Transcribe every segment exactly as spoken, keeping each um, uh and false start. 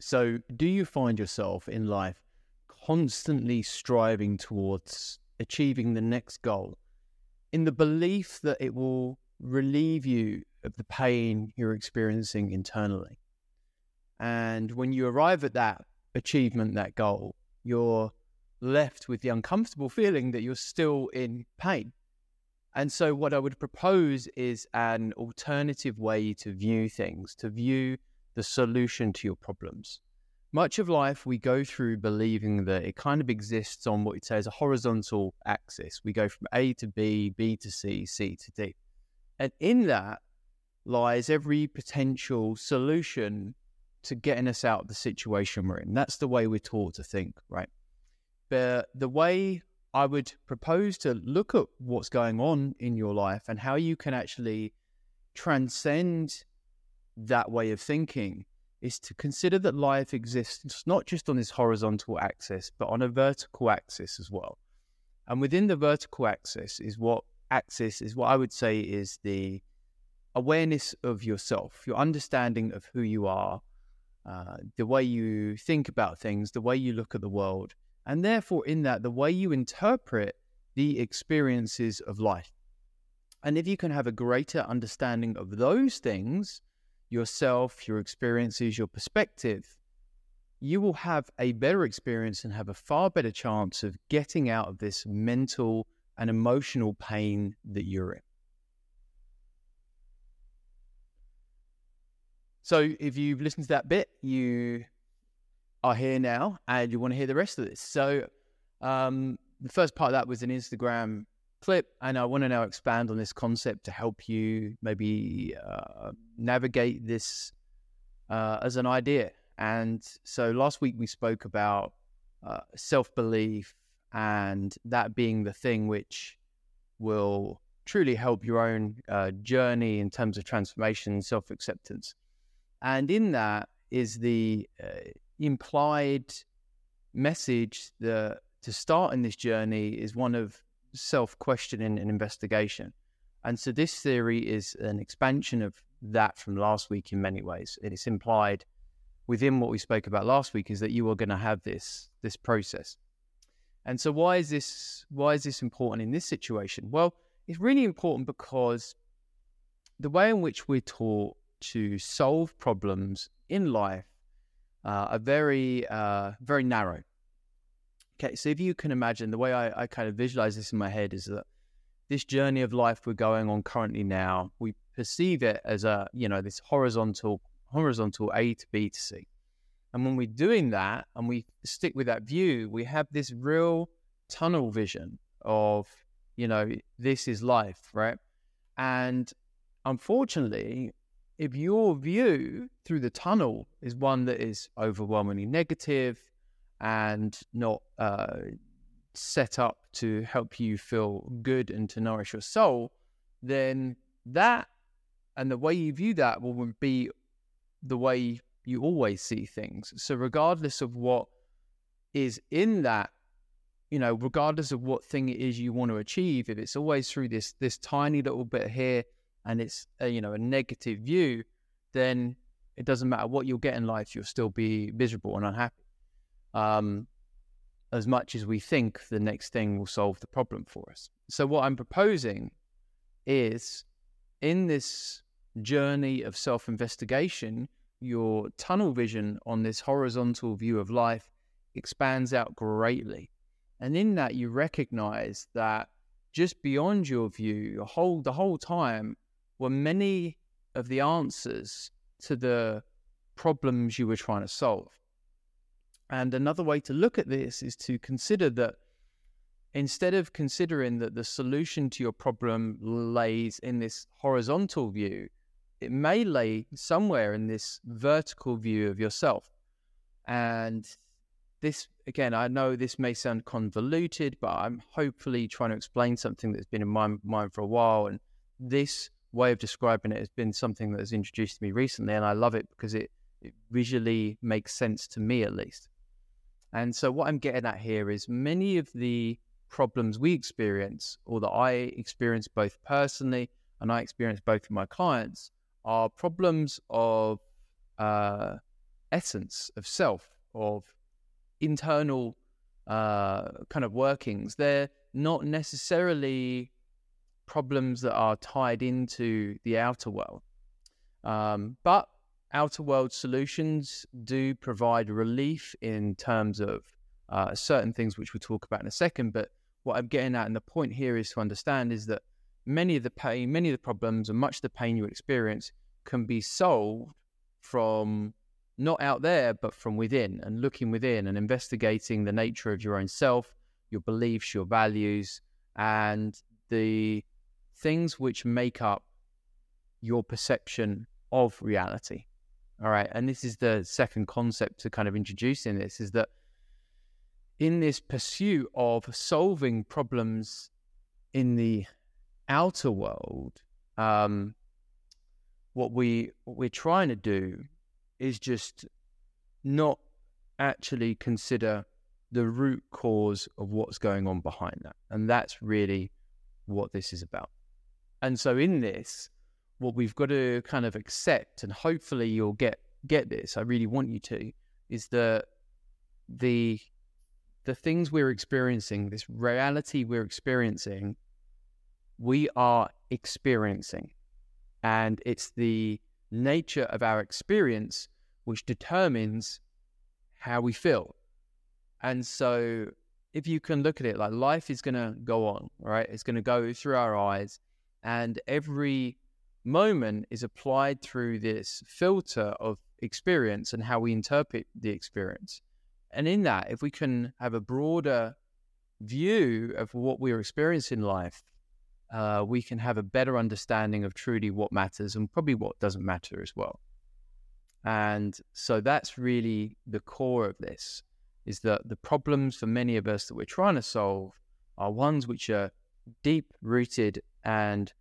So do you find yourself in life constantly striving towards achieving the next goal in the belief that it will relieve you of the pain you're experiencing internally? And when you arrive at that achievement, that goal, you're left with the uncomfortable feeling that you're still in pain. And so what I would propose is an alternative way to view things, to view the solution to your problems. Much of life we go through believing that it kind of exists on what you'd say is a horizontal axis. We go from A to B, B to C, C to D. And in that lies every potential solution to getting us out of the situation we're in. That's the way we're taught to think, right? But the way I would propose to look at what's going on in your life and how you can actually transcend that way of thinking is to consider that life exists not just on this horizontal axis, but on a vertical axis as well. And within the vertical axis is what axis is what I would say is the awareness of yourself, your understanding of who you are, uh, the way you think about things, the way you look at the world, and therefore in that, the way you interpret the experiences of life. And if you can have a greater understanding of those things, yourself, your experiences, your perspective, you will have a better experience and have a far better chance of getting out of this mental and emotional pain that you're in. So if you've listened to that bit, you are here now and you want to hear the rest of this. So um, the first part of that was an Instagram clip, and I want to now expand on this concept to help you maybe uh, navigate this uh, as an idea. And so last week we spoke about uh, self-belief and that being the thing which will truly help your own uh, journey in terms of transformation and self-acceptance. And in that is the uh, implied message that to start in this journey is one of self-questioning and investigation. And so this theory is an expansion of that from last week in many ways. And it's implied within what we spoke about last week is that you are going to have this, this process. And so why is this, why is this important in this situation? Well, it's really important because the way in which we're taught to solve problems in life uh, are very, uh, very narrow. Okay, so if you can imagine, the way I, I kind of visualize this in my head is that this journey of life we're going on currently now, we perceive it as a, you know, this horizontal, horizontal A to B to C. And when we're doing that and we stick with that view, we have this real tunnel vision of, you know, this is life, right? And unfortunately, if your view through the tunnel is one that is overwhelmingly negative and not uh, set up to help you feel good and to nourish your soul, then that and the way you view that will be the way you always see things. So regardless of what is in that, you know, regardless of what thing it is you want to achieve, if it's always through this this tiny little bit here, and it's a, you know, a negative view, then it doesn't matter what you'll get in life, you'll still be miserable and unhappy. Um, as much as we think the next thing will solve the problem for us. So what I'm proposing is in this journey of self-investigation, your tunnel vision on this horizontal view of life expands out greatly. And in that you recognize that just beyond your view, your whole, the whole time, were many of the answers to the problems you were trying to solve. And another way to look at this is to consider that instead of considering that the solution to your problem lays in this horizontal view, it may lay somewhere in this vertical view of yourself. And this, again, I know this may sound convoluted, but I'm hopefully trying to explain something that's been in my mind for a while. And this way of describing it has been something that has introduced to me recently, and I love it because it, it visually makes sense to me at least. And so what I'm getting at here is many of the problems we experience, or that I experience both personally and I experience both with my clients, are problems of uh, essence of self, of internal uh, kind of workings. They're not necessarily problems that are tied into the outer world. Um, but outer world solutions do provide relief in terms of uh, certain things, which we'll talk about in a second. But what I'm getting at, and the point here is to understand, is that many of the pain, many of the problems, and much of the pain you experience can be solved from not out there, but from within, and looking within and investigating the nature of your own self, your beliefs, your values, and the things which make up your perception of reality. All right. And this is the second concept to kind of introduce in this, is that in this pursuit of solving problems in the outer world, um, what we, what we're trying to do is just not actually consider the root cause of what's going on behind that. And that's really what this is about. And so in this, what we've got to kind of accept, and hopefully you'll get get this, I really want you to, is that the the things we're experiencing, this reality we're experiencing, we are experiencing. And it's the nature of our experience which determines how we feel. And so if you can look at it like life is going to go on, right? It's going to go through our eyes, and every moment is applied through this filter of experience and how we interpret the experience. And in that, if we can have a broader view of what we're experiencing in life, uh, we can have a better understanding of truly what matters and probably what doesn't matter as well. And so that's really the core of this, is that the problems for many of us that we're trying to solve are ones which are deep-rooted, and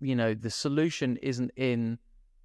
you know, the solution isn't in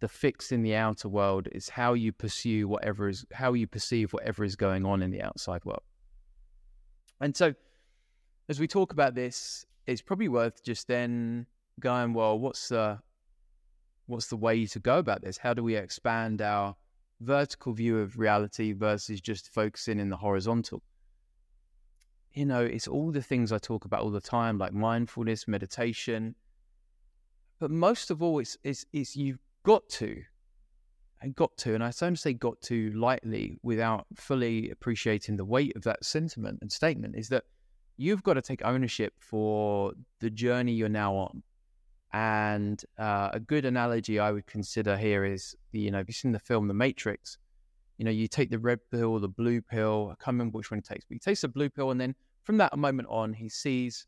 the fix in the outer world. It's how you pursue whatever is, how you perceive whatever is going on in the outside world. And so as we talk about this, it's probably worth just then going, well, what's the, what's the way to go about this? How do we expand our vertical view of reality versus just focusing in the horizontal? You know, it's all the things I talk about all the time, like mindfulness, meditation. But most of all, it's, it's, it's you've got to, and got to, and I don't say got to lightly without fully appreciating the weight of that sentiment and statement, is that you've got to take ownership for the journey you're now on. And uh, a good analogy I would consider here is, the, you know, if you've seen the film The Matrix, you know, you take the red pill, the blue pill, I can't remember which one it takes, but he takes the blue pill, and then from that moment on, he sees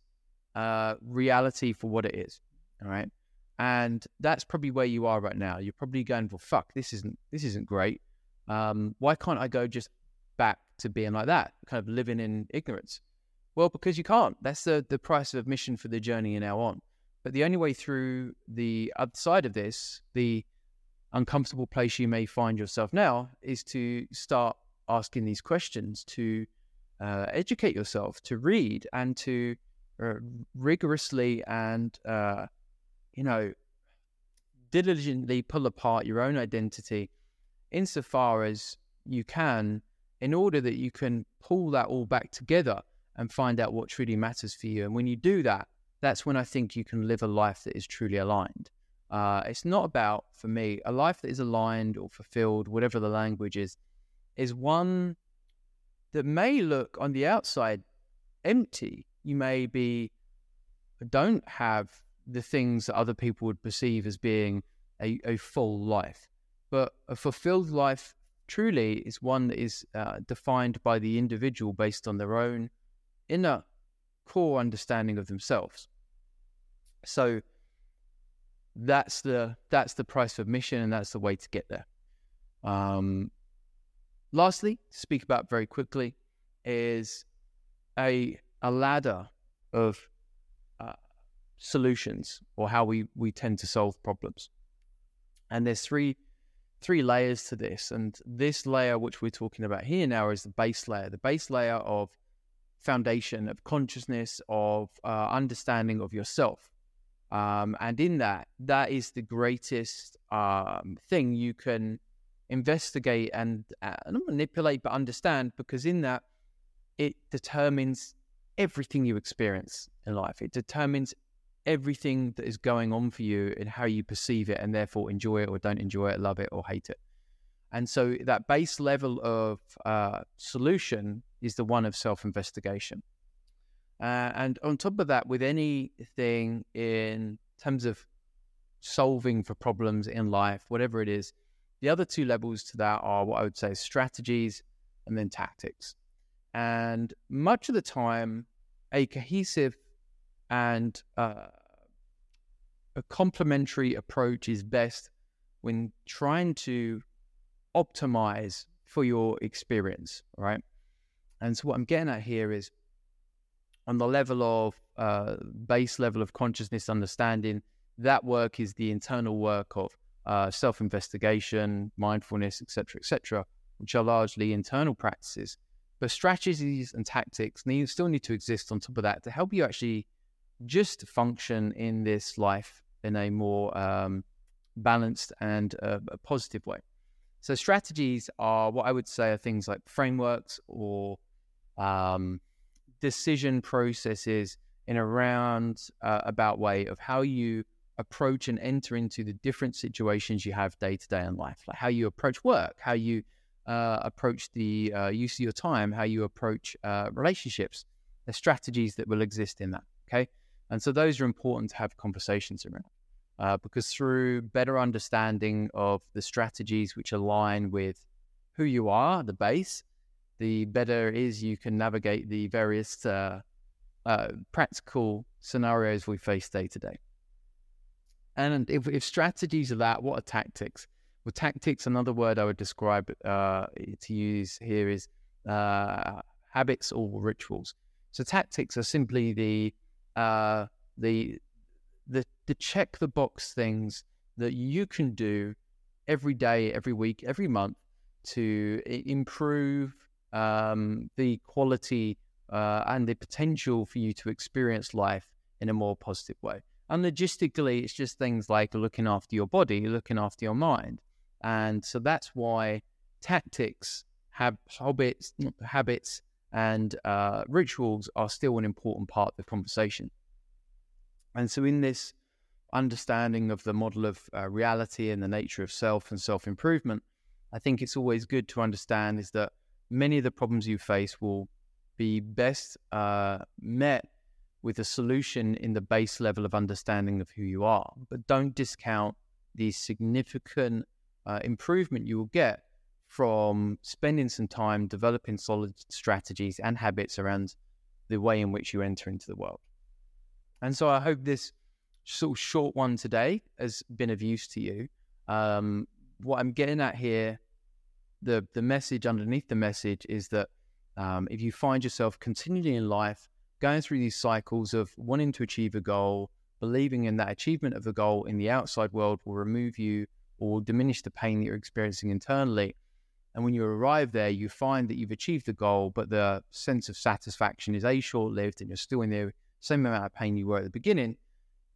uh, reality for what it is, all right? And that's probably where you are right now. You're probably going, well, fuck, this isn't this isn't great. Um, why can't I go just back to being like that, kind of living in ignorance? Well, because you can't. That's the, the price of admission for the journey you're now on. But the only way through the other side of this, the uncomfortable place you may find yourself now, is to start asking these questions, to uh, educate yourself, to read, and to uh, rigorously and... Uh, you know, diligently pull apart your own identity insofar as you can, in order that you can pull that all back together and find out what truly matters for you. And when you do that, that's when I think you can live a life that is truly aligned. Uh, it's not about, for me, a life that is aligned or fulfilled, whatever the language is, is one that may look on the outside empty. You may be, don't have the things that other people would perceive as being a, a full life. But a fulfilled life truly is one that is uh, defined by the individual based on their own inner core understanding of themselves. So that's the that's the price of admission, and that's the way to get there. Um, lastly, to speak about very quickly, is a a ladder of solutions, or how we we tend to solve problems. And there's three three layers to this, and this layer which we're talking about here now is the base layer the base layer of foundation, of consciousness, of uh, understanding of yourself, um and in that that is the greatest um thing you can investigate and uh, not manipulate, but understand, because in that it determines everything you experience in life. It determines everything that is going on for you and how you perceive it, and therefore enjoy it or don't enjoy it, love it or hate it. And so that base level of uh, solution is the one of self-investigation. Uh, and on top of that, with anything in terms of solving for problems in life, whatever it is, the other two levels to that are what I would say strategies and then tactics. And much of the time, a cohesive and uh, a complementary approach is best when trying to optimize for your experience, right? And so what I'm getting at here is, on the level of uh, base level of consciousness understanding, that work is the internal work of uh, self-investigation, mindfulness, et cetera, et cetera, which are largely internal practices. But strategies and tactics need, still need to exist on top of that to help you actually just function in this life in a more um, balanced and uh, a positive way. So strategies are what I would say are things like frameworks or um, decision processes in a round uh, about way of how you approach and enter into the different situations you have day to day in life, like how you approach work, how you uh, approach the uh, use of your time, how you approach uh, relationships. There's strategies that will exist in that, okay? And so those are important to have conversations around. Uh, because through better understanding of the strategies which align with who you are, the base, the better it is you can navigate the various uh, uh, practical scenarios we face day to day. And if, if strategies are that, what are tactics? Well, tactics, another word I would describe uh, to use here is uh, habits or rituals. So tactics are simply the uh, the The, the check the box things that you can do every day, every week, every month to improve um, the quality uh, and the potential for you to experience life in a more positive way. And logistically, it's just things like looking after your body, looking after your mind. And so that's why tactics, hab- habits, habits and uh, rituals are still an important part of the conversation. And so in this understanding of the model of uh, reality and the nature of self and self-improvement, I think it's always good to understand is that many of the problems you face will be best uh, met with a solution in the base level of understanding of who you are. But don't discount the significant uh, improvement you will get from spending some time developing solid strategies and habits around the way in which you enter into the world. And so I hope this sort of short one today has been of use to you. Um, what I'm getting at here, the the message underneath the message is that um, if you find yourself continually in life going through these cycles of wanting to achieve a goal, believing in that achievement of the goal in the outside world will remove you or diminish the pain that you're experiencing internally. And when you arrive there, you find that you've achieved the goal, but the sense of satisfaction is a short-lived and you're still in there same amount of pain you were at the beginning,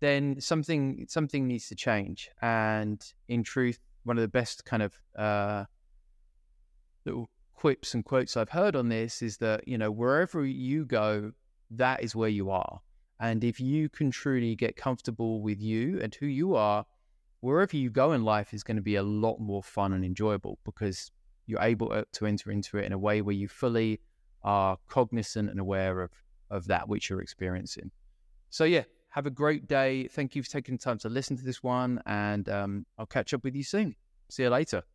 then something something needs to change. And in truth, one of the best kind of uh, little quips and quotes I've heard on this is that, you know, wherever you go, that is where you are. And if you can truly get comfortable with you and who you are, wherever you go in life is going to be a lot more fun and enjoyable because you're able to enter into it in a way where you fully are cognizant and aware of of that which you're experiencing. So yeah, have a great day. Thank you for taking the time to listen to this one, and um, I'll catch up with you soon. See you later.